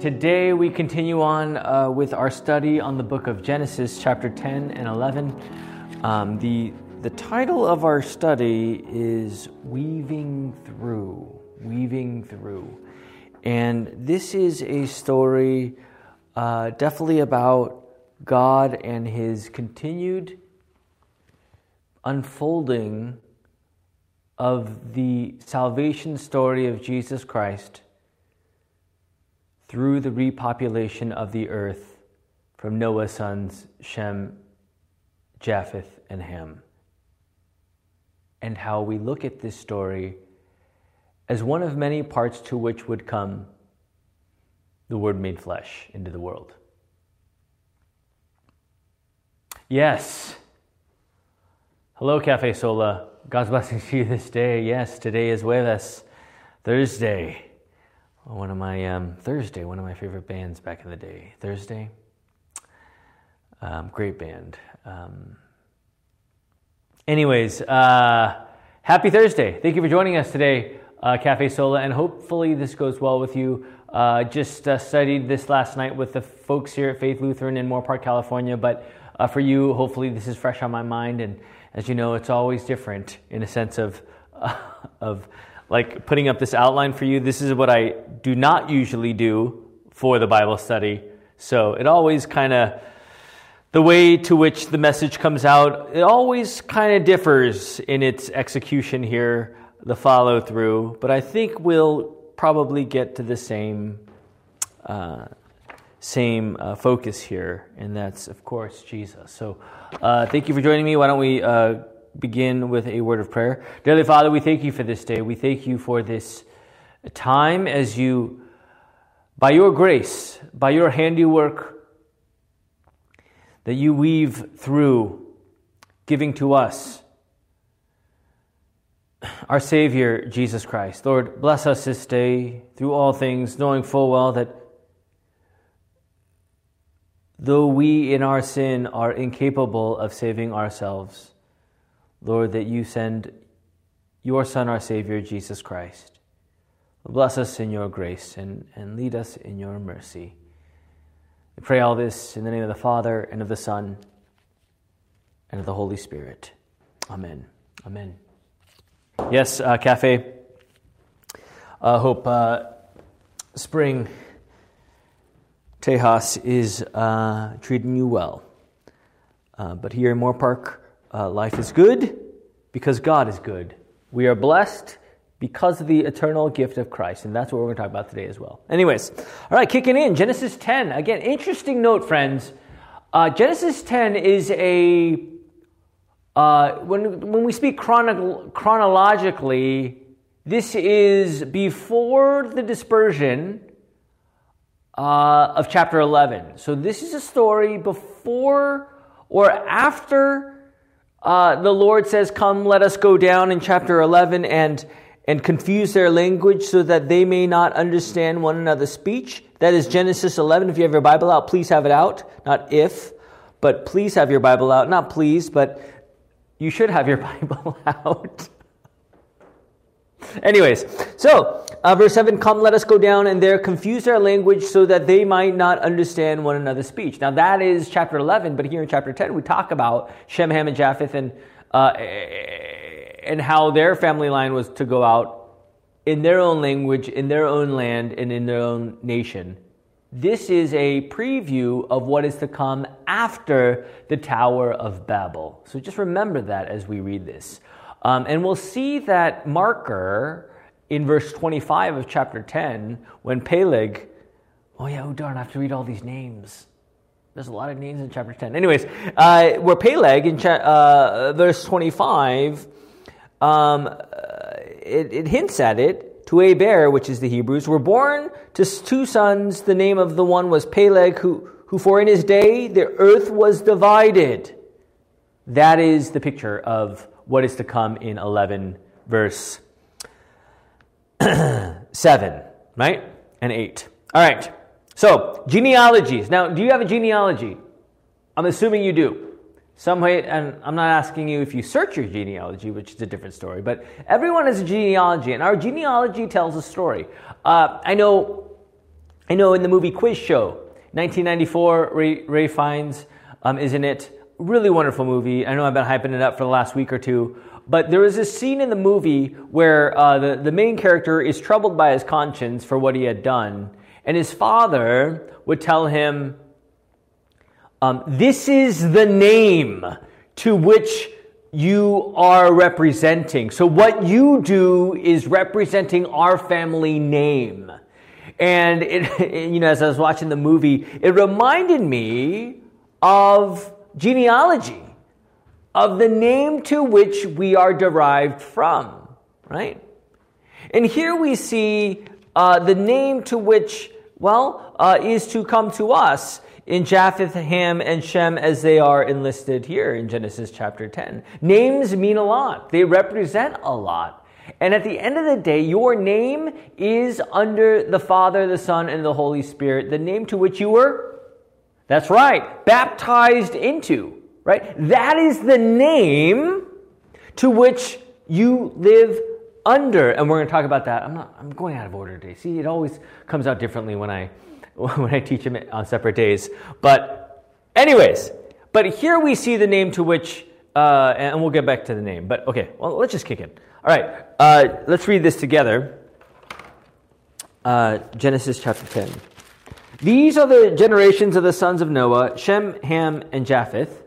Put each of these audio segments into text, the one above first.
Today we continue on with our study on the book of Genesis, chapter 10 and 11. The title of our study is Weaving Through. And this is a story definitely about God and his continued unfolding of the salvation story of Jesus Christ through the repopulation of the earth from Noah's sons Shem, Japheth, and Ham, and how we look at this story as one of many parts to which would come the Word made flesh into the world. Yes. Hello, Cafe Sola. God's blessings to you this day. Yes, today is Jueves, Thursday. One of my favorite bands back in the day. Thursday, great band. Anyways, happy Thursday. Thank you for joining us today, Cafe Sola, and hopefully this goes well with you. Just studied this last night with the folks here at Faith Lutheran in Moorpark, California, but for you, hopefully this is fresh on my mind, and as you know, it's always different in a sense of like putting up this outline for you. This is what I do not usually do for the Bible study. So it always kind of, the way to which the message comes out, it always kind of differs in its execution here, the follow through. But I think we'll probably get to the same focus here. And that's, of course, Jesus. So thank you for joining me. Why don't we begin with a word of prayer. Dearly Father, we thank you for this day. We thank you for this time as you, by your grace, by your handiwork, that you weave through, giving to us our Savior, Jesus Christ. Lord, bless us this day through all things, knowing full well that though we in our sin are incapable of saving ourselves, Lord, that you send your Son, our Savior, Jesus Christ. Bless us in your grace and lead us in your mercy. We pray all this in the name of the Father, and of the Son, and of the Holy Spirit. Amen. Amen. Yes, Cafe, I hope spring Tejas is treating you well. But here in Moorpark, life is good because God is good. We are blessed because of the eternal gift of Christ. And that's what we're going to talk about today as well. Anyways, all right, kicking in, Genesis 10. Again, interesting note, friends. Genesis 10 is a... When we speak chronologically, this is before the dispersion of chapter 11. So this is a story before or after... the Lord says, come, let us go down in chapter 11 and confuse their language so that they may not understand one another's speech. That is Genesis 11. If you have your Bible out, please have it out. Not if, but please have your Bible out. Not please, but you should have your Bible out. Anyways, so verse 7, come, let us go down and there confuse their language so that they might not understand one another's speech. Now that is chapter 11, but here in chapter 10 we talk about Shem, Ham, and Japheth and how their family line was to go out in their own language, in their own land, and in their own nation. This is a preview of what is to come after the Tower of Babel. So just remember that as we read this. And we'll see that marker in verse 25 of chapter 10 when Peleg, I have to read all these names. There's a lot of names in chapter 10. Anyways, where Peleg in verse 25, it hints at it, to Eber, which is the Hebrews, were born to two sons. The name of the one was Peleg, who for in his day the earth was divided. That is the picture of what is to come in 11, verse 7, right? And 8. All right. So, genealogies. Now, do you have a genealogy? I'm assuming you do. Some way, and I'm not asking you if you search your genealogy, which is a different story, but everyone has a genealogy, and our genealogy tells a story. I know I know in the movie Quiz Show, 1994, Ray Fiennes is in it. Really wonderful movie. I know I've been hyping it up for the last week or two. But there was this scene in the movie where the main character is troubled by his conscience for what he had done. And his father would tell him, this is the name to which you are representing. So what you do is representing our family name. And it, you know, as I was watching the movie, it reminded me of genealogy, of the name to which we are derived from, right? And here we see the name to which, is to come to us in Japheth, Ham, and Shem as they are enlisted here in Genesis chapter 10. Names mean a lot. They represent a lot. And at the end of the day, your name is under the Father, the Son, and the Holy Spirit, the name to which you were, that's right, baptized into, right? That is the name to which you live under. And we're going to talk about that. I'm going out of order today. See, it always comes out differently when I teach them on separate days. But anyways, but here we see the name to which, and we'll get back to the name. But okay, well, let's just kick it. All right, let's read this together. Genesis chapter 10. These are the generations of the sons of Noah, Shem, Ham, and Japheth.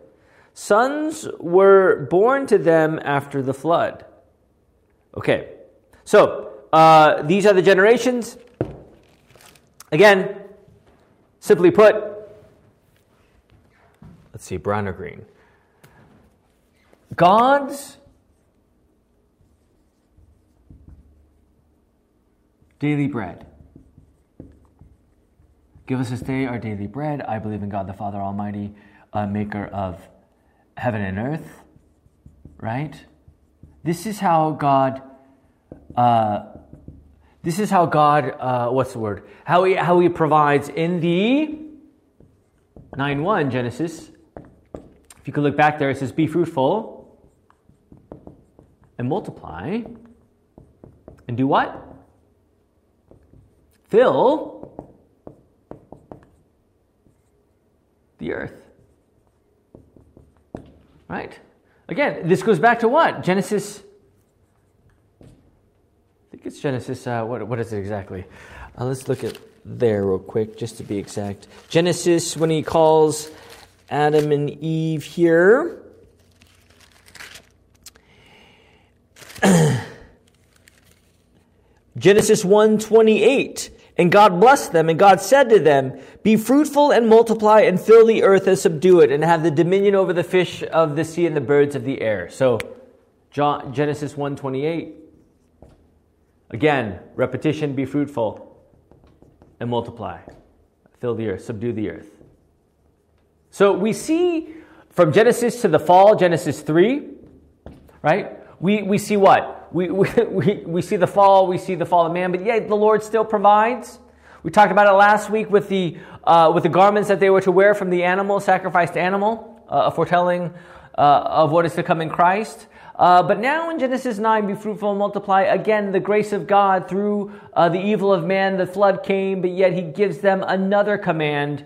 Sons were born to them after the flood. Okay, so these are the generations. Again, simply put, let's see, brown or green. God's daily bread. Give us this day our daily bread. I believe in God the Father Almighty, maker of heaven and earth, right? This is how God, what's the word? How he provides in the 9:1 Genesis. If you could look back there, it says, be fruitful and multiply and do what? Fill the earth. Right? Again, this goes back to what? Genesis. It's Genesis, what is it exactly? Let's look at there real quick, just to be exact. Genesis, when he calls Adam and Eve here. Genesis 1:28. And God blessed them, and God said to them, be fruitful and multiply and fill the earth and subdue it, and have the dominion over the fish of the sea and the birds of the air. So, Genesis 1:28. Again, repetition, be fruitful and multiply. Fill the earth, subdue the earth. So we see from Genesis to the fall, Genesis 3, right? We see what? We see the fall, we see the fall of man, but yet the Lord still provides. We talked about it last week with the garments that they were to wear from the animal, sacrificed animal, a foretelling of what is to come in Christ. But now in Genesis 9, be fruitful and multiply. Again, the grace of God through the evil of man, the flood came, but yet he gives them another command.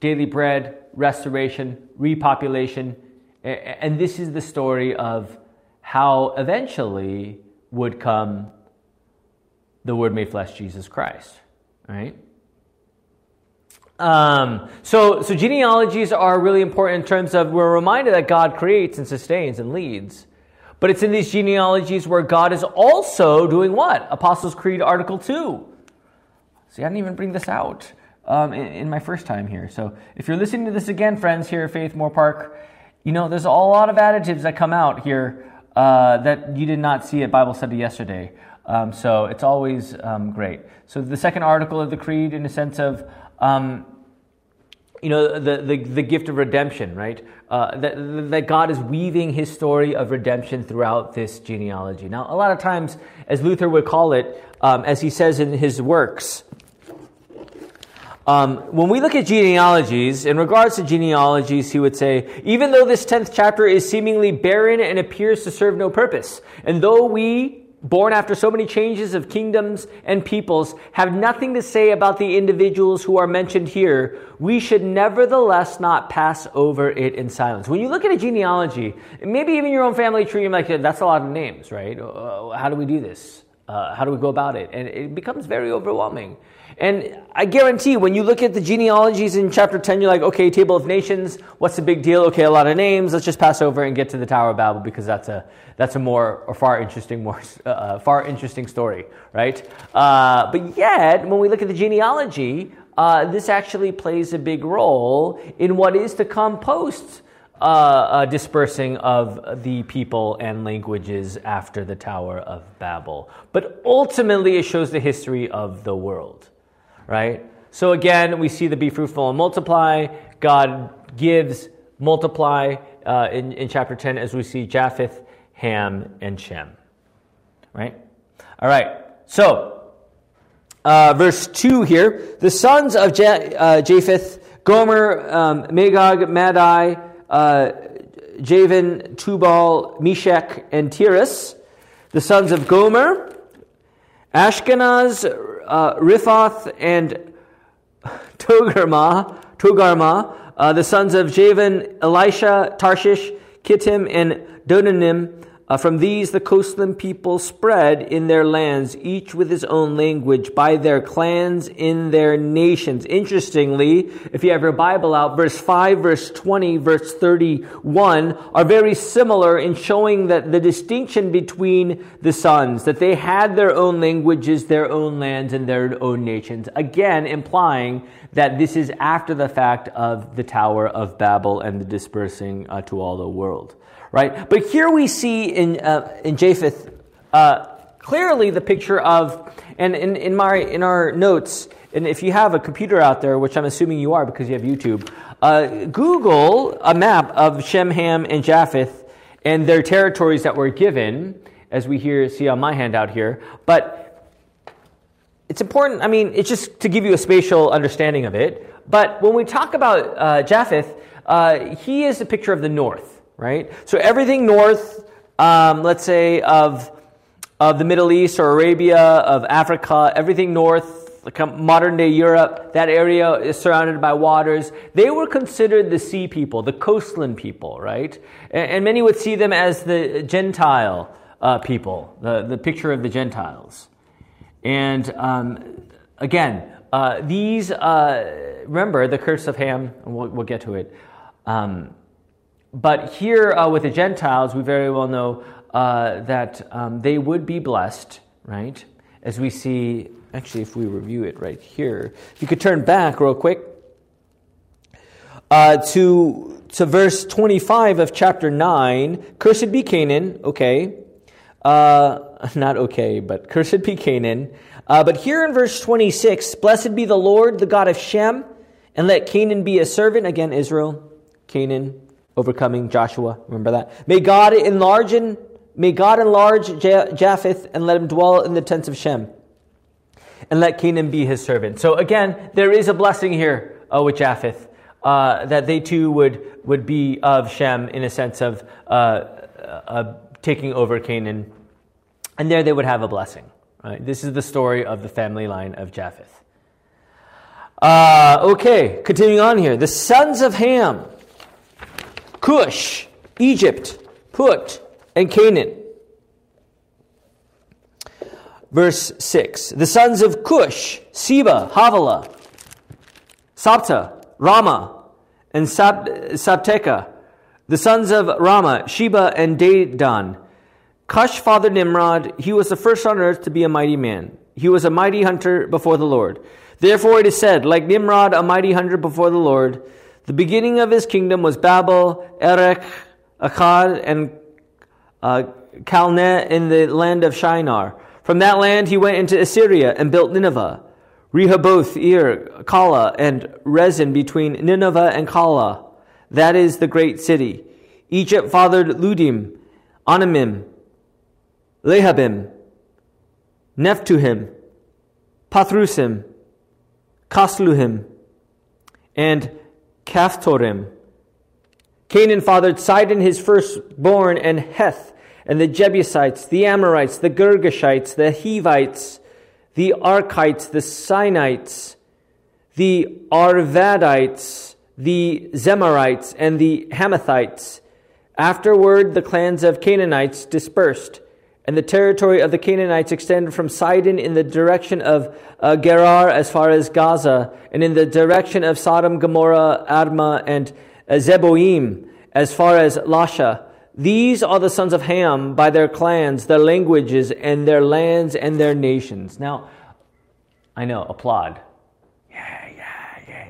Daily bread, restoration, repopulation. And this is the story of how eventually would come the Word made flesh, Jesus Christ. All right? So genealogies are really important in terms of we're reminded that God creates and sustains and leads. But it's in these genealogies where God is also doing what? Apostles' Creed, Article 2. See, I didn't even bring this out in my first time here. So if you're listening to this again, friends, here at Faith Moorpark, you know, there's a lot of additives that come out here that you did not see at Bible study yesterday. So it's always great. So the second article of the Creed, in a sense of the gift of redemption, right? That God is weaving his story of redemption throughout this genealogy. Now, a lot of times, as Luther would call it, as he says in his works, when we look at genealogies, in regards to genealogies, he would say, even though this 10th chapter is seemingly barren and appears to serve no purpose, and though we born after so many changes of kingdoms and peoples, have nothing to say about the individuals who are mentioned here, we should nevertheless not pass over it in silence. When you look at a genealogy, maybe even your own family tree, you're like, that's a lot of names, right? How do we do this? How do we go about it? And it becomes very overwhelming. And I guarantee when you look at the genealogies in chapter 10, you're like, okay, table of nations, what's the big deal? Okay, a lot of names, let's just pass over and get to the Tower of Babel because that's a far interesting story, right? But yet, when we look at the genealogy, this actually plays a big role in what is to come post dispersing of the people and languages after the Tower of Babel. But ultimately, it shows the history of the world. Right? So again, we see the be fruitful and multiply. God gives multiply in chapter 10 as we see Japheth, Ham, and Shem. Right? All right. So, verse 2 here. The sons of Japheth, Gomer, Magog, Madai, Javan, Tubal, Meshach, and Tiras. The sons of Gomer, Ashkenaz, Riphath, and Togarmah, the sons of Javan, Elisha, Tarshish, Kittim, and Dodanim. From these the coastland people spread in their lands, each with his own language, by their clans in their nations. Interestingly, if you have your Bible out, verse 5, verse 20, verse 31 are very similar in showing that the distinction between the sons, that they had their own languages, their own lands, and their own nations. Again, implying that this is after the fact of the Tower of Babel and the dispersing to all the world. Right, but here we see in Japheth clearly the picture of, and in our notes, and if you have a computer out there, which I'm assuming you are because you have YouTube, Google a map of Shem, Ham, and Japheth and their territories that were given, as we see on my handout here. But it's important. I mean, it's just to give you a spatial understanding of it. But when we talk about Japheth, he is a picture of the north. Right? So everything north, let's say, of the Middle East or Arabia, of Africa, everything north, like modern-day Europe, that area is surrounded by waters. They were considered the sea people, the coastland people, right? And many would see them as the Gentile people, the picture of the Gentiles. And again, these, remember the curse of Ham, and we'll get to it. But here with the Gentiles, we very well know that they would be blessed, right? As we see, actually, if we review it right here, if you could turn back real quick to verse 25 of chapter 9. Cursed be Canaan, okay. Not okay, but cursed be Canaan. But here in verse 26, blessed be the Lord, the God of Shem, and let Canaan be a servant. Again, Israel, Canaan. Overcoming Joshua, remember that. May God enlarge Japheth and let him dwell in the tents of Shem, and let Canaan be his servant. So again, there is a blessing here with Japheth that they too would be of Shem in a sense of taking over Canaan, and there they would have a blessing. Right? This is the story of the family line of Japheth. Okay, continuing on here, the sons of Ham. Cush, Egypt, Put, and Canaan. Verse 6. The sons of Cush, Seba, Havilah, Sabta, Rama, and Sabteka. The sons of Rama, Sheba, and Dedan. Cush fathered Nimrod. He was the first on earth to be a mighty man. He was a mighty hunter before the Lord. Therefore it is said, like Nimrod, a mighty hunter before the Lord. The beginning of his kingdom was Babel, Erech, Akkad, and Calneh in the land of Shinar. From that land he went into Assyria and built Nineveh, Rehoboth, Ir, Kala, and Rezin between Nineveh and Kala. That is the great city. Egypt fathered Ludim, Anamim, Lehabim, Nephtuhim, Pathrusim, Kasluhim, and Kaphtorim. Canaan fathered Sidon, his firstborn, and Heth, and the Jebusites, the Amorites, the Girgashites, the Hivites, the Arkites, the Sinites, the Arvadites, the Zemarites, and the Hamathites. Afterward, the clans of Canaanites dispersed, and the territory of the Canaanites extended from Sidon in the direction of Gerar as far as Gaza, and in the direction of Sodom, Gomorrah, Admah, and Zeboim as far as Lasha. These are the sons of Ham by their clans, their languages, and their lands, and their nations. Now, I know, applaud.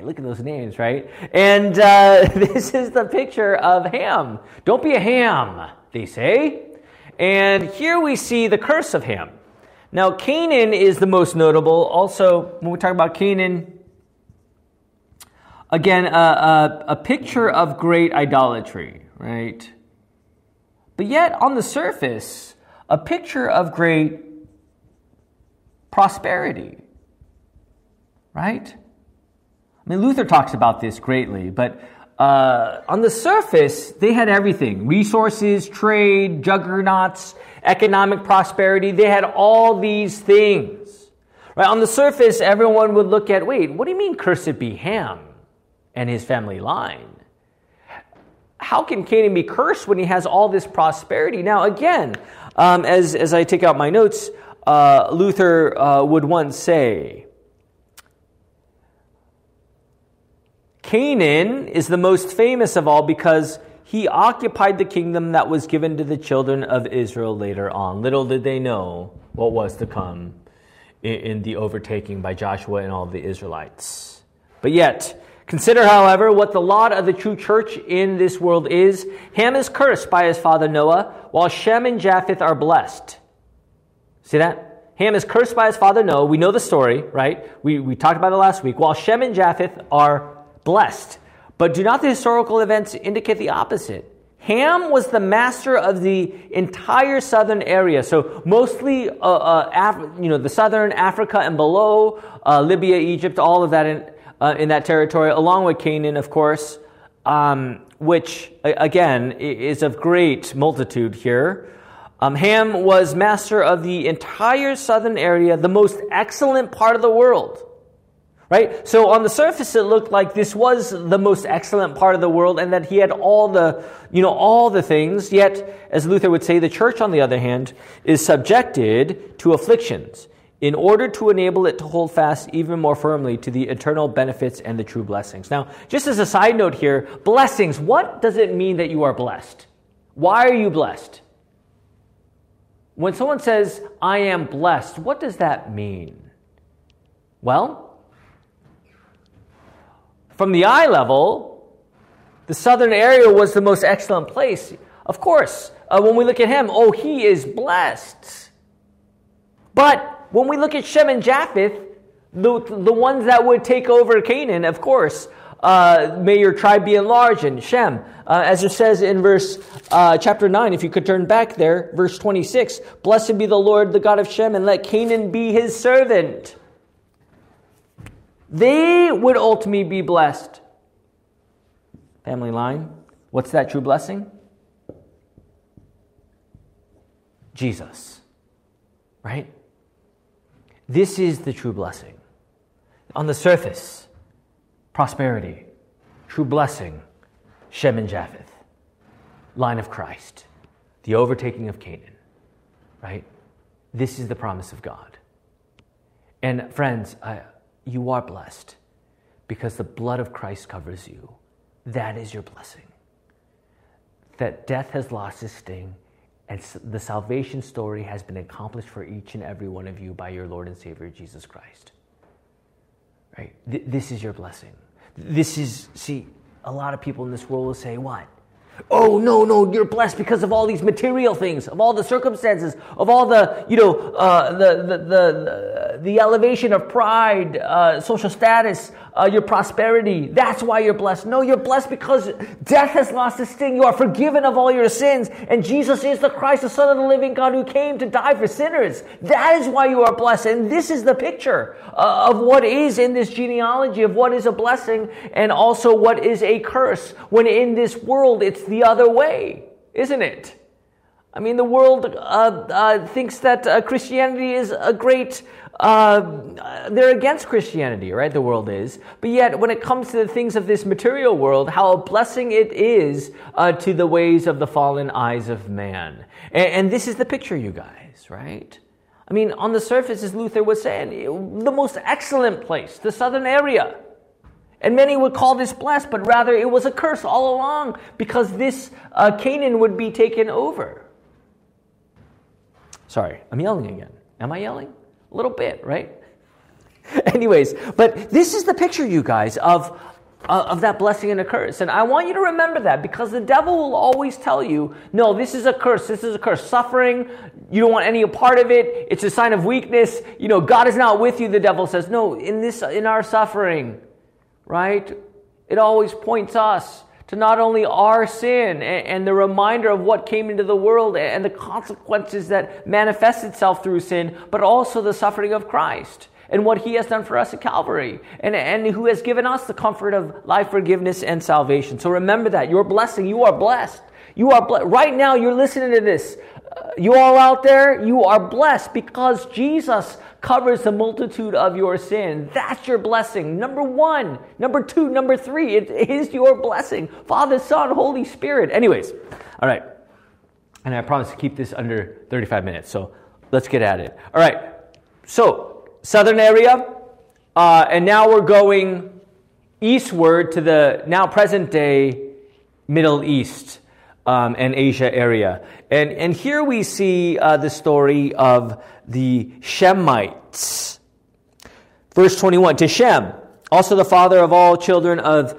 Look at those names, right? And this is the picture of Ham. Don't be a ham, they say. And here we see the curse of Ham. Now, Canaan is the most notable. Also, when we talk about Canaan, again, a picture of great idolatry, right? But yet, on the surface, a picture of great prosperity, right? I mean, Luther talks about this greatly, but on the surface, they had everything. Resources, trade, juggernauts, economic prosperity. They had all these things. Right? On the surface, everyone would look at, wait, what do you mean cursed be Ham and his family line? How can Canaan be cursed when he has all this prosperity? Now, again, as I take out my notes, Luther would once say, Canaan is the most famous of all because he occupied the kingdom that was given to the children of Israel later on. Little did they know what was to come in the overtaking by Joshua and all the Israelites. But yet, consider, however, what the lot of the true church in this world is. Ham is cursed by his father Noah, while Shem and Japheth are blessed. See that? Ham is cursed by his father Noah. We know the story, right? We talked about it last week. While Shem and Japheth are blessed. But do not the historical events indicate the opposite? Ham was the master of the entire southern area. So mostly, the southern Africa and below, Libya, Egypt, all of that in that territory, along with Canaan, of course, which, again, is of great multitude here. Ham was master of the entire southern area, the most excellent part of the world. Right? So on the surface, it looked like this was the most excellent part of the world and that he had all the things. Yet, as Luther would say, the church, on the other hand, is subjected to afflictions in order to enable it to hold fast even more firmly to the eternal benefits and the true blessings. Now, just as a side note here, blessings, what does it mean that you are blessed? Why are you blessed? When someone says, I am blessed, what does that mean? Well, from the eye level, the southern area was the most excellent place. Of course, when we look at him, he is blessed. But when we look at Shem and Japheth, the ones that would take over Canaan, of course, may your tribe be enlarged in Shem. As it says in verse chapter 9, if you could turn back there, verse 26, blessed be the Lord, the God of Shem, and let Canaan be his servant. They would ultimately be blessed. Family line. What's that true blessing? Jesus. Right? This is the true blessing. On the surface, prosperity, true blessing, Shem and Japheth, line of Christ, the overtaking of Canaan. Right? This is the promise of God. And friends, you are blessed because the blood of Christ covers you. That is your blessing. That death has lost its sting and the salvation story has been accomplished for each and every one of you by your Lord and Savior, Jesus Christ. Right? This is your blessing. This is, see, a lot of people in this world will say, what? Oh, no, you're blessed because of all these material things, of all the circumstances, of all the, the elevation of pride, social status, your prosperity. That's why you're blessed. No, you're blessed because death has lost its sting. You are forgiven of all your sins. And Jesus is the Christ, the Son of the living God who came to die for sinners. That is why you are blessed. And this is the picture of what is in this genealogy, of what is a blessing and also what is a curse. When in this world, it's the other way, isn't it? I mean, the world thinks that Christianity is a great... they're against Christianity, right? The world is. But yet, when it comes to the things of this material world, how a blessing it is to the ways of the fallen eyes of man. And this is the picture, you guys, right? I mean, on the surface, as Luther was saying, the most excellent place, the southern area. And many would call this blessed, but rather it was a curse all along because this Canaan would be taken over. Sorry, I'm yelling again. Am I yelling? A little bit, right? Anyways, but this is the picture, you guys, of that blessing and a curse. And I want you to remember that because the devil will always tell you, no, this is a curse. This is a curse. Suffering, you don't want any part of it. It's a sign of weakness. You know, God is not with you, the devil says. No, in our suffering, right? It always points us to not only our sin and the reminder of what came into the world and the consequences that manifest itself through sin, but also the suffering of Christ and what he has done for us at Calvary and who has given us the comfort of life, forgiveness, and salvation. So remember that. Your blessing, you are blessed. You are blessed. Right now, you're listening to this. You all out there, you are blessed because Jesus covers the multitude of your sin. That's your blessing. Number one, number two, number three. It is your blessing. Father, Son, Holy Spirit. Anyways, all right. And I promise to keep this under 35 minutes. So let's get at it. All right. So southern area, and now we're going eastward to the now present day Middle East and Asia area. And here we see the story of the Shemites. Verse 21, to Shem, also the father of all children of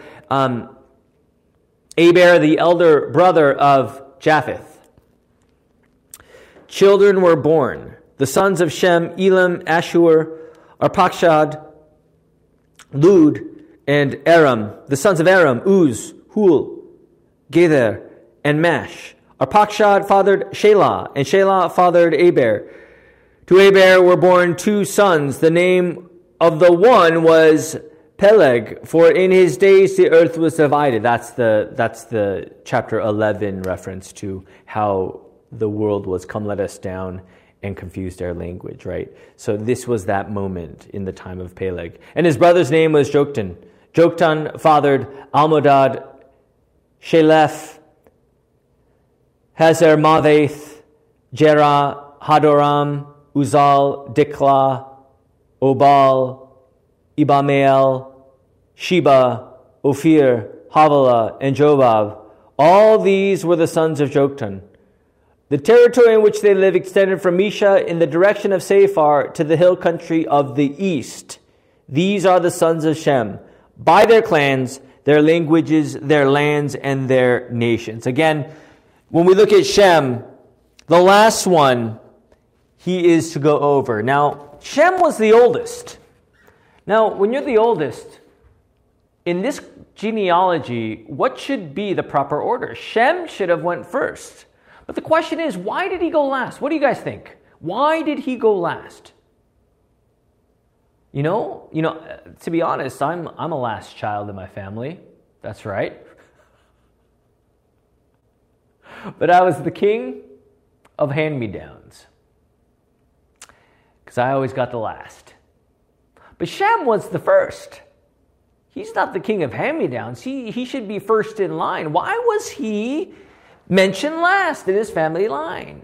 Eber, the elder brother of Japheth. Children were born. The sons of Shem, Elam, Ashur, Arpachshad, Lud, and Aram. The sons of Aram, Uz, Hul, Gether, and Mash. Arpachshad fathered Shelah, and Shelah fathered Eber. To Heber were born two sons. The name of the one was Peleg, for in his days the earth was divided. That's the chapter 11 reference to how the world was come let us down and confused our language, right? So this was that moment in the time of Peleg. And his brother's name was Joktan. Joktan fathered Almodad, Shelef, Hazer Maveth, Jerah, Hadoram, Uzal, Dikla, Obal, Ibamael, Sheba, Ophir, Havilah, and Jobab. All these were the sons of Joktan. The territory in which they lived extended from Mesha in the direction of Sephar to the hill country of the east. These are the sons of Shem, by their clans, their languages, their lands, and their nations. Again, when we look at Shem, the last one, he is to go over. Now, Shem was the oldest. Now, when you're the oldest, in this genealogy, what should be the proper order? Shem should have went first. But the question is, why did he go last? What do you guys think? Why did he go last? You know. To be honest, I'm a last child in my family. That's right. But I was the king of hand-me-downs, because I always got the last. But Shem was the first. He's not the king of hand-me-downs. He should be first in line. Why was he mentioned last in his family line?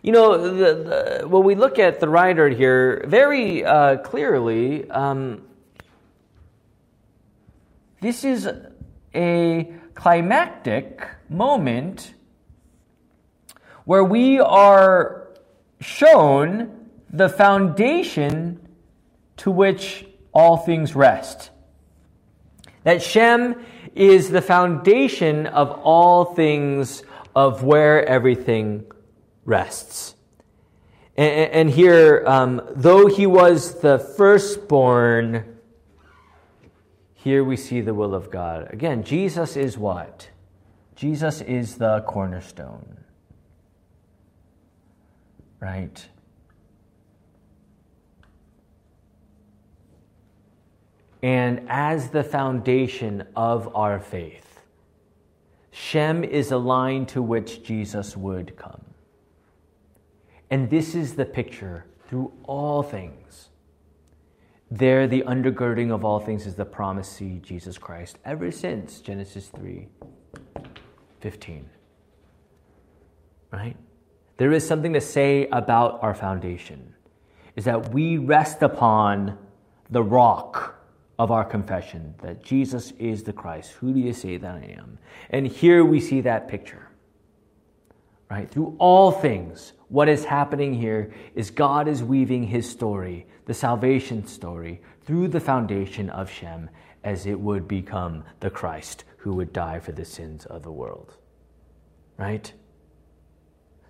You know, when we look at the writer here very clearly, this is a climactic moment where we are shown the foundation to which all things rest. That Shem is the foundation of all things, of where everything rests. And here, though he was the firstborn, here we see the will of God. Again, Jesus is what? Jesus is the cornerstone. Right? And as the foundation of our faith, Shem is a line to which Jesus would come. And this is the picture through all things. There, the undergirding of all things is the promised seed, Jesus Christ, ever since Genesis 3:15. Right? There is something to say about our foundation, is that we rest upon the rock of our confession, that Jesus is the Christ. Who do you say that I am? And here we see that picture. Right? Through all things, what is happening here is God is weaving his story, the salvation story, through the foundation of Shem, as it would become the Christ who would die for the sins of the world. Right?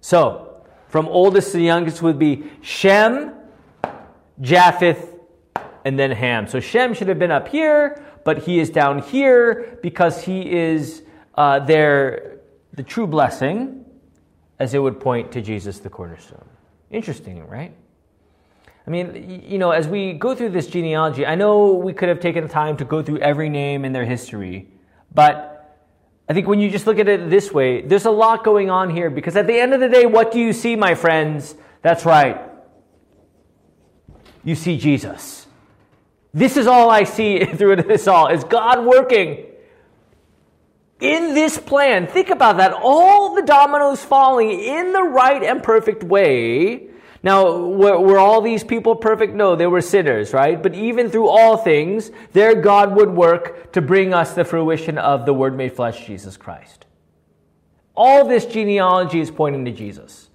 So, from oldest to youngest would be Shem, Japheth, and then Ham. So Shem should have been up here, but he is down here because he is the true blessing, as it would point to Jesus, the cornerstone. Interesting, right? I mean, you know, as we go through this genealogy, I know we could have taken the time to go through every name and their history, but I think when you just look at it this way, there's a lot going on here, because at the end of the day, what do you see, my friends? That's right. You see Jesus. This is all I see through this all, is God working in this plan. Think about that. All the dominoes falling in the right and perfect way. Now, were all these people perfect? No, they were sinners, right? But even through all things, their God would work to bring us the fruition of the Word made flesh, Jesus Christ. All this genealogy is pointing to Jesus.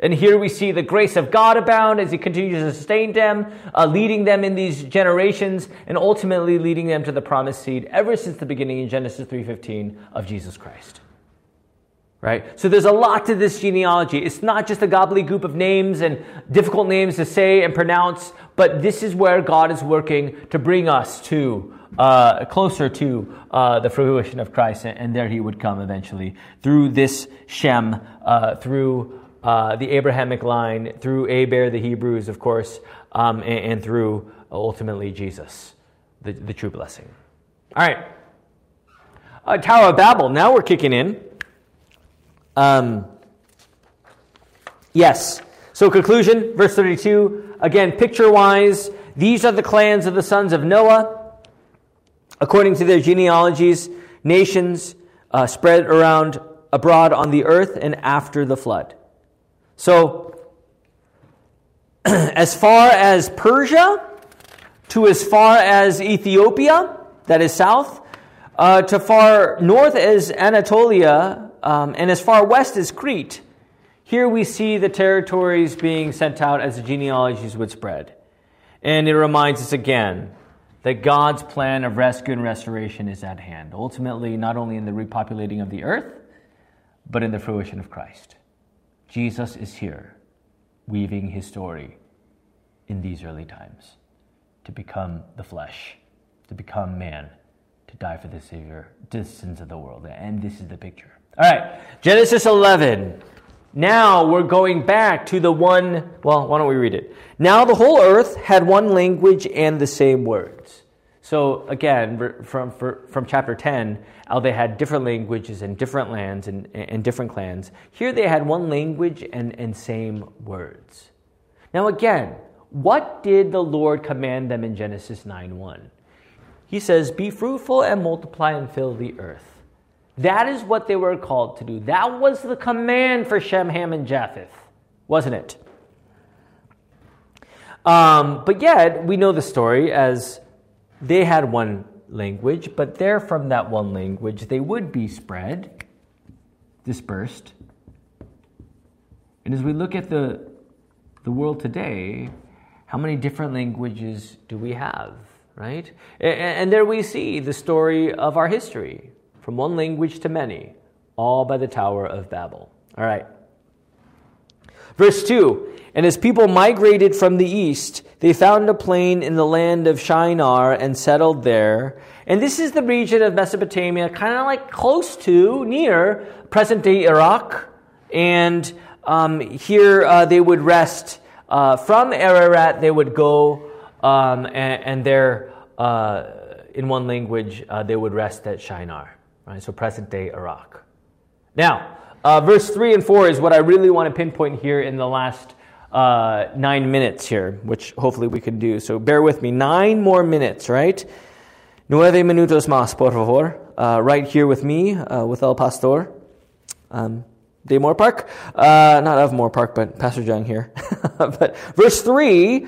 And here we see the grace of God abound as he continues to sustain them, leading them in these generations, and ultimately leading them to the promised seed ever since the beginning in Genesis 3:15 of Jesus Christ. Right? So there's a lot to this genealogy. It's not just a gobbledygook of names and difficult names to say and pronounce, but this is where God is working to bring us to closer to the fruition of Christ, and there he would come eventually through this Shem, through the Abrahamic line, through Eber, the Hebrews, of course, and through, ultimately, Jesus, the true blessing. All right. Tower of Babel. Now we're kicking in. Yes. So conclusion, verse 32. Again, picture-wise, these are the clans of the sons of Noah, according to their genealogies, nations spread around abroad on the earth and after the flood. So, as far as Persia, to as far as Ethiopia, that is south, to far north as Anatolia, and as far west as Crete, here we see the territories being sent out as the genealogies would spread. And it reminds us again that God's plan of rescue and restoration is at hand, ultimately not only in the repopulating of the earth, but in the fruition of Christ. Jesus is here, weaving his story in these early times to become the flesh, to become man, to die for the Savior, the sins of the world. And this is the picture. All right, Genesis 11. Now we're going back to the one, well, why don't we read it? Now the whole earth had one language and the same words. So again, from chapter 10, how they had different languages and different lands and different clans. Here they had one language and same words. Now again, what did the Lord command them in Genesis 9:1? He says, "Be fruitful and multiply and fill the earth." That is what they were called to do. That was the command for Shem, Ham, and Japheth, wasn't it? But yet, we know the story as they had one language, but there from that one language they would be spread, dispersed. And as we look at the world today, how many different languages do we have, right? And there we see the story of our history, from one language to many, all by the Tower of Babel. All right. Verse 2, and as people migrated from the east, they found a plain in the land of Shinar and settled there. And this is the region of Mesopotamia, kind of like close to, near, present-day Iraq. And here they would rest. From Ararat, they would go, and there, in one language, they would rest at Shinar. Right? So present-day Iraq. Now, verse 3 and 4 is what I really want to pinpoint here in the last 9 minutes here, which hopefully we could do. So bear with me. 9 more minutes, right? 9 minutos más, por favor. Right here with me, with El Pastor. De Moorpark. Not of Moorpark, but Pastor Young here. But verse 3,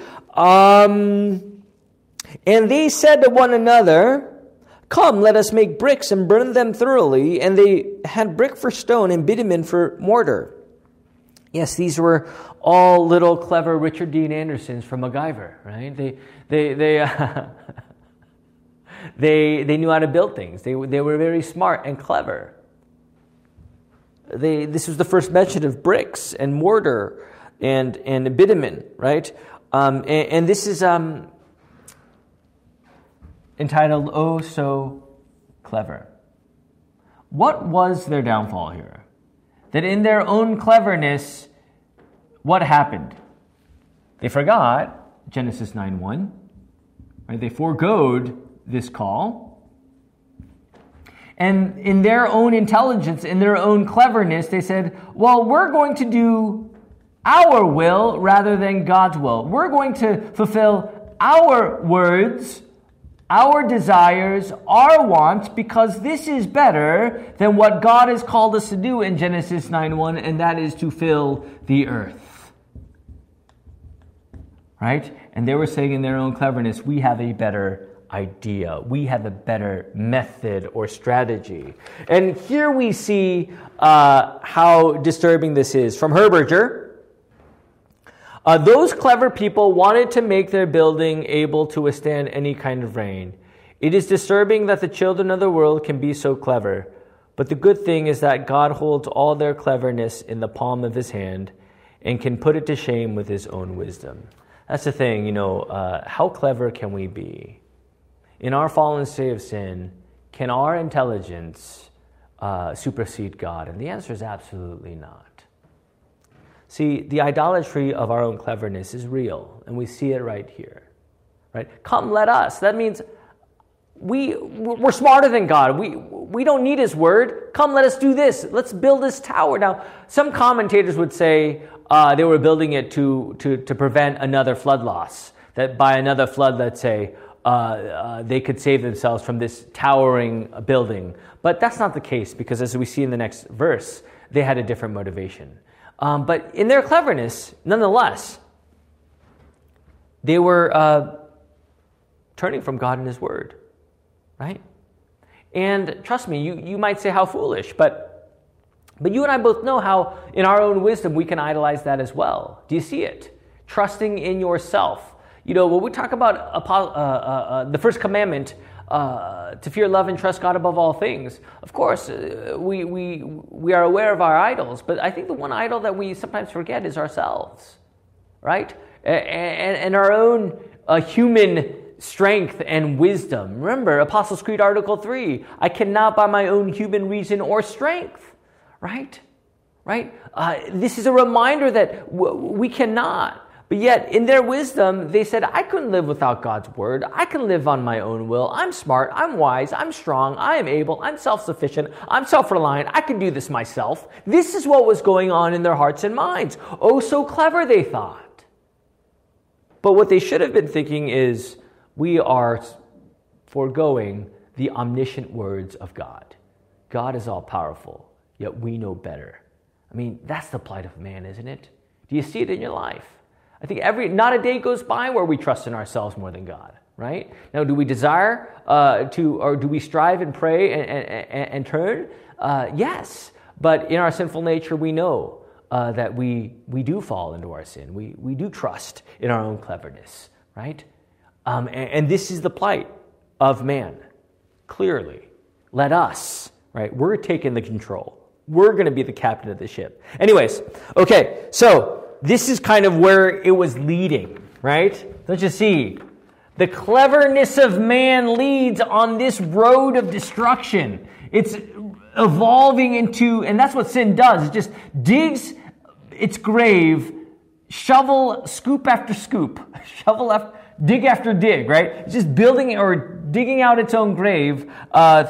and they said to one another, "Come, let us make bricks and burn them thoroughly." And they had brick for stone and bitumen for mortar. Yes, these were all little clever Richard Dean Andersons from MacGyver, right? They knew how to build things. They were very smart and clever. This was the first mention of bricks and mortar and bitumen, right? And this is entitled, "Oh So Clever." What was their downfall here? That in their own cleverness, what happened? They forgot Genesis 9:1. Right? They forgoed this call. And in their own intelligence, in their own cleverness, they said, well, we're going to do our will rather than God's will. We're going to fulfill our words, our desires, our wants, because this is better than what God has called us to do in Genesis 9:1, and that is to fill the earth. Right? And they were saying in their own cleverness, we have a better idea. We have a better method or strategy. And here we see how disturbing this is. From Herberger, those clever people wanted to make their building able to withstand any kind of rain. It is disturbing that the children of the world can be so clever, but the good thing is that God holds all their cleverness in the palm of his hand and can put it to shame with his own wisdom. That's the thing, you know, how clever can we be? In our fallen state of sin, can our intelligence supersede God? And the answer is absolutely not. See, the idolatry of our own cleverness is real, and we see it right here. Right? Come, let us. That means we're smarter than God. We don't need his word. Come, let us do this. Let's build this tower. Now, some commentators would say they were building it to prevent another flood loss. That by another flood, let's say, they could save themselves from this towering building. But that's not the case, because as we see in the next verse, they had a different motivation. But in their cleverness, nonetheless, they were turning from God and his word, right? And trust me, you might say how foolish, but you and I both know how in our own wisdom we can idolize that as well. Do you see it? Trusting in yourself. You know, when we talk about the first commandment, to fear, love, and trust God above all things. Of course, we are aware of our idols, but I think the one idol that we sometimes forget is ourselves, right? And our own human strength and wisdom. Remember, Apostles' Creed, Article 3, I cannot by my own human reason or strength, right? Right? This is a reminder that we cannot. But yet, in their wisdom, they said, I couldn't live without God's word. I can live on my own will. I'm smart. I'm wise. I'm strong. I am able. I'm self-sufficient. I'm self-reliant. I can do this myself. This is what was going on in their hearts and minds. Oh, so clever, they thought. But what they should have been thinking is, we are foregoing the omniscient words of God. God is all-powerful, yet we know better. I mean, that's the plight of man, isn't it? Do you see it in your life? I think not a day goes by where we trust in ourselves more than God, right? Now, do we desire or do we strive and pray and turn? Yes, but in our sinful nature, we know that we do fall into our sin. We do trust in our own cleverness, right? And this is the plight of man, clearly. Let us, right? We're taking the control. We're going to be the captain of the ship. Anyways, okay, so this is kind of where it was leading, right? Don't you see? The cleverness of man leads on this road of destruction. It's evolving into, and that's what sin does. It just digs its grave, dig after dig, right? It's just building or digging out its own grave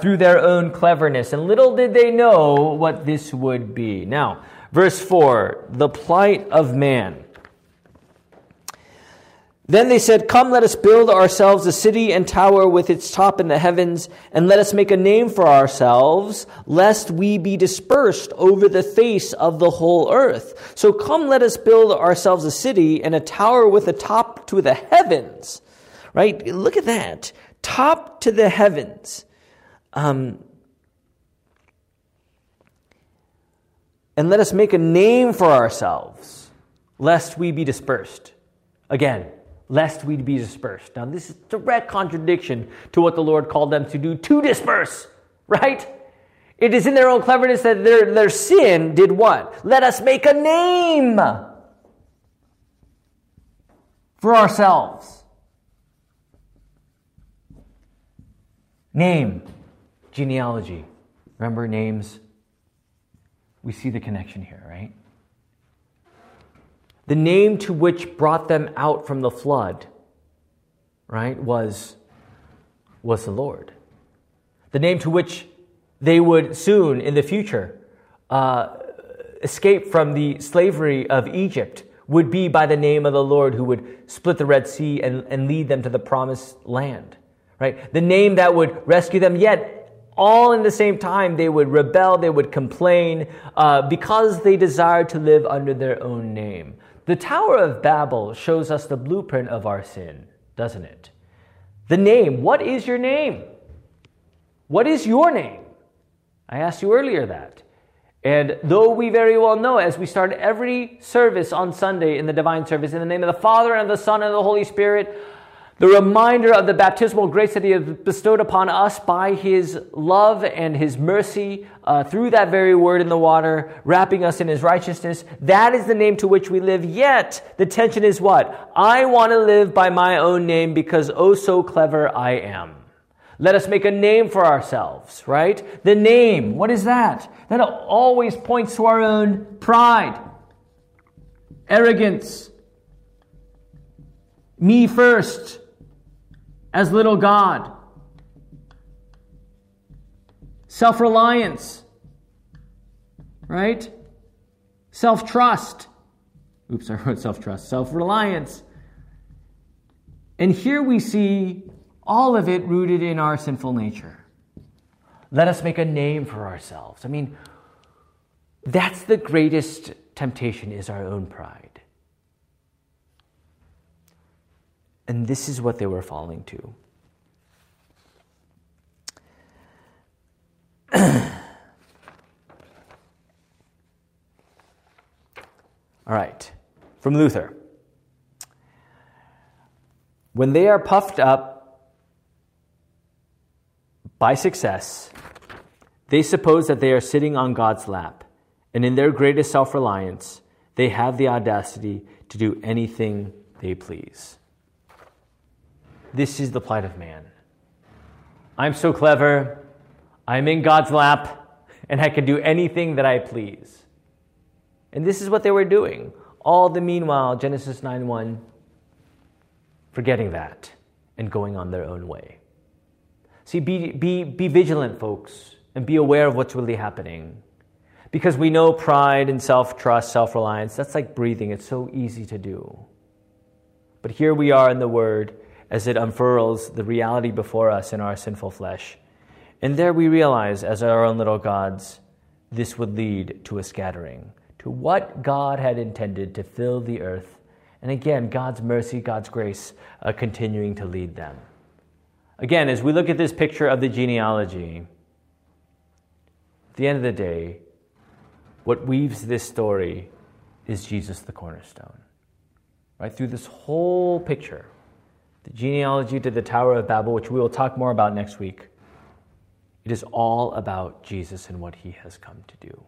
through their own cleverness. And little did they know what this would be. Now, verse 4, the plight of man. Then they said, "Come, let us build ourselves a city and tower with its top in the heavens, and let us make a name for ourselves, lest we be dispersed over the face of the whole earth. So come, let us build ourselves a city and a tower with a top to the heavens." Right? Look at that. Top to the heavens. And let us make a name for ourselves, lest we be dispersed. Again, lest we be dispersed. Now, this is direct contradiction to what the Lord called them to do, to disperse, right? It is in their own cleverness that their sin did what? Let us make a name for ourselves. Name, genealogy. Remember names? We see the connection here, right? The name to which brought them out from the flood, right, was the Lord. The name to which they would soon, in the future, escape from the slavery of Egypt would be by the name of the Lord who would split the Red Sea and lead them to the promised land, right? The name that would rescue them, yet all in the same time they would rebel, they would complain because they desired to live under their own name. The Tower of Babel shows us the blueprint of our sin, doesn't it? The name. What is your name? What is your name? I asked you earlier that. And though we very well know, as we start every service on Sunday in the divine service, in the name of the Father, and of the Son, and of the Holy Spirit, the reminder of the baptismal grace that He has bestowed upon us by His love and His mercy through that very word in the water, wrapping us in His righteousness. That is the name to which we live. Yet, the tension is what? I want to live by my own name because oh so clever I am. Let us make a name for ourselves, right? The name, what is that? That always points to our own pride, arrogance, me first. As little God. Self-reliance. Right? Self-trust. Oops, I wrote self-trust. Self-reliance. And here we see all of it rooted in our sinful nature. Let us make a name for ourselves. I mean, that's the greatest temptation is our own pride. And this is what they were falling to. All right, from Luther. When they are puffed up by success, they suppose that they are sitting on God's lap, and in their greatest self-reliance, they have the audacity to do anything they please. This is the plight of man. I'm so clever, I'm in God's lap, and I can do anything that I please. And this is what they were doing. All the meanwhile, Genesis 9:1, forgetting that and going on their own way. See, be vigilant, folks, and be aware of what's really happening. Because we know pride and self-trust, self-reliance, that's like breathing. It's so easy to do. But here we are in the Word, as it unfurls the reality before us in our sinful flesh. And there we realize, as our own little gods, this would lead to a scattering, to what God had intended to fill the earth. And again, God's mercy, God's grace, continuing to lead them. Again, as we look at this picture of the genealogy, at the end of the day, what weaves this story is Jesus the cornerstone. Right through this whole picture, the genealogy to the Tower of Babel, which we will talk more about next week, it is all about Jesus and what He has come to do.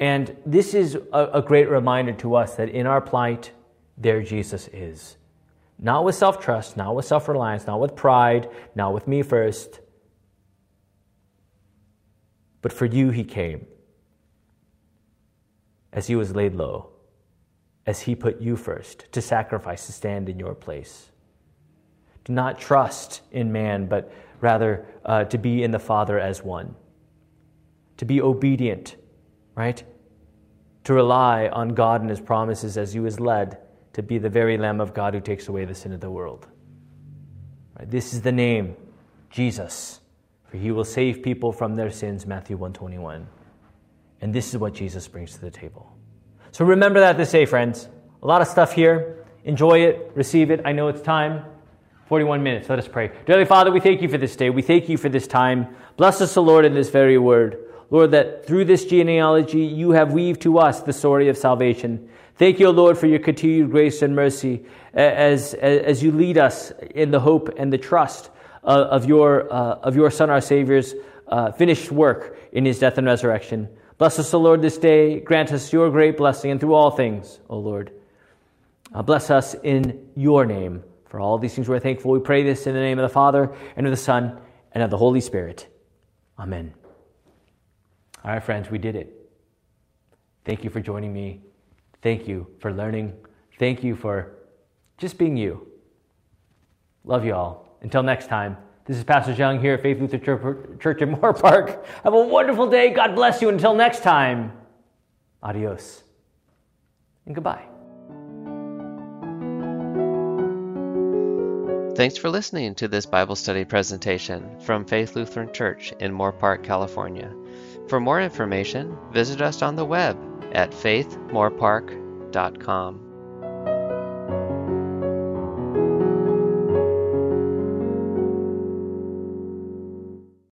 And this is a great reminder to us that in our plight, there Jesus is. Not with self-trust, not with self-reliance, not with pride, not with me first. But for you He came. As He was laid low, as He put you first, to sacrifice, to stand in your place. Do not trust in man, but rather to be in the Father as one. To be obedient, right? To rely on God and His promises as you is led, to be the very Lamb of God who takes away the sin of the world. Right? This is the name, Jesus, for he will save people from their sins, Matthew 1:21. And this is what Jesus brings to the table. So remember that this day, friends. A lot of stuff here. Enjoy it. Receive it. I know it's time. 41 minutes. Let us pray. Dearly Father, we thank you for this day. We thank you for this time. Bless us, O Lord, in this very word. Lord, that through this genealogy, you have weaved to us the story of salvation. Thank you, O Lord, for your continued grace and mercy as you lead us in the hope and the trust of your Son, our Savior's finished work in his death and resurrection. Bless us, O Lord, this day. Grant us your great blessing, and through all things, O Lord. Bless us in your name. For all these things we are thankful. We pray this in the name of the Father, and of the Son, and of the Holy Spirit. Amen. All right, friends, we did it. Thank you for joining me. Thank you for learning. Thank you for just being you. Love you all. Until next time, this is Pastor Young here at Faith Lutheran Church in Moorpark. Have a wonderful day. God bless you. Until next time, adios and goodbye. Thanks for listening to this Bible study presentation from Faith Lutheran Church in Moorpark, California. For more information, visit us on the web at faithmoorpark.com.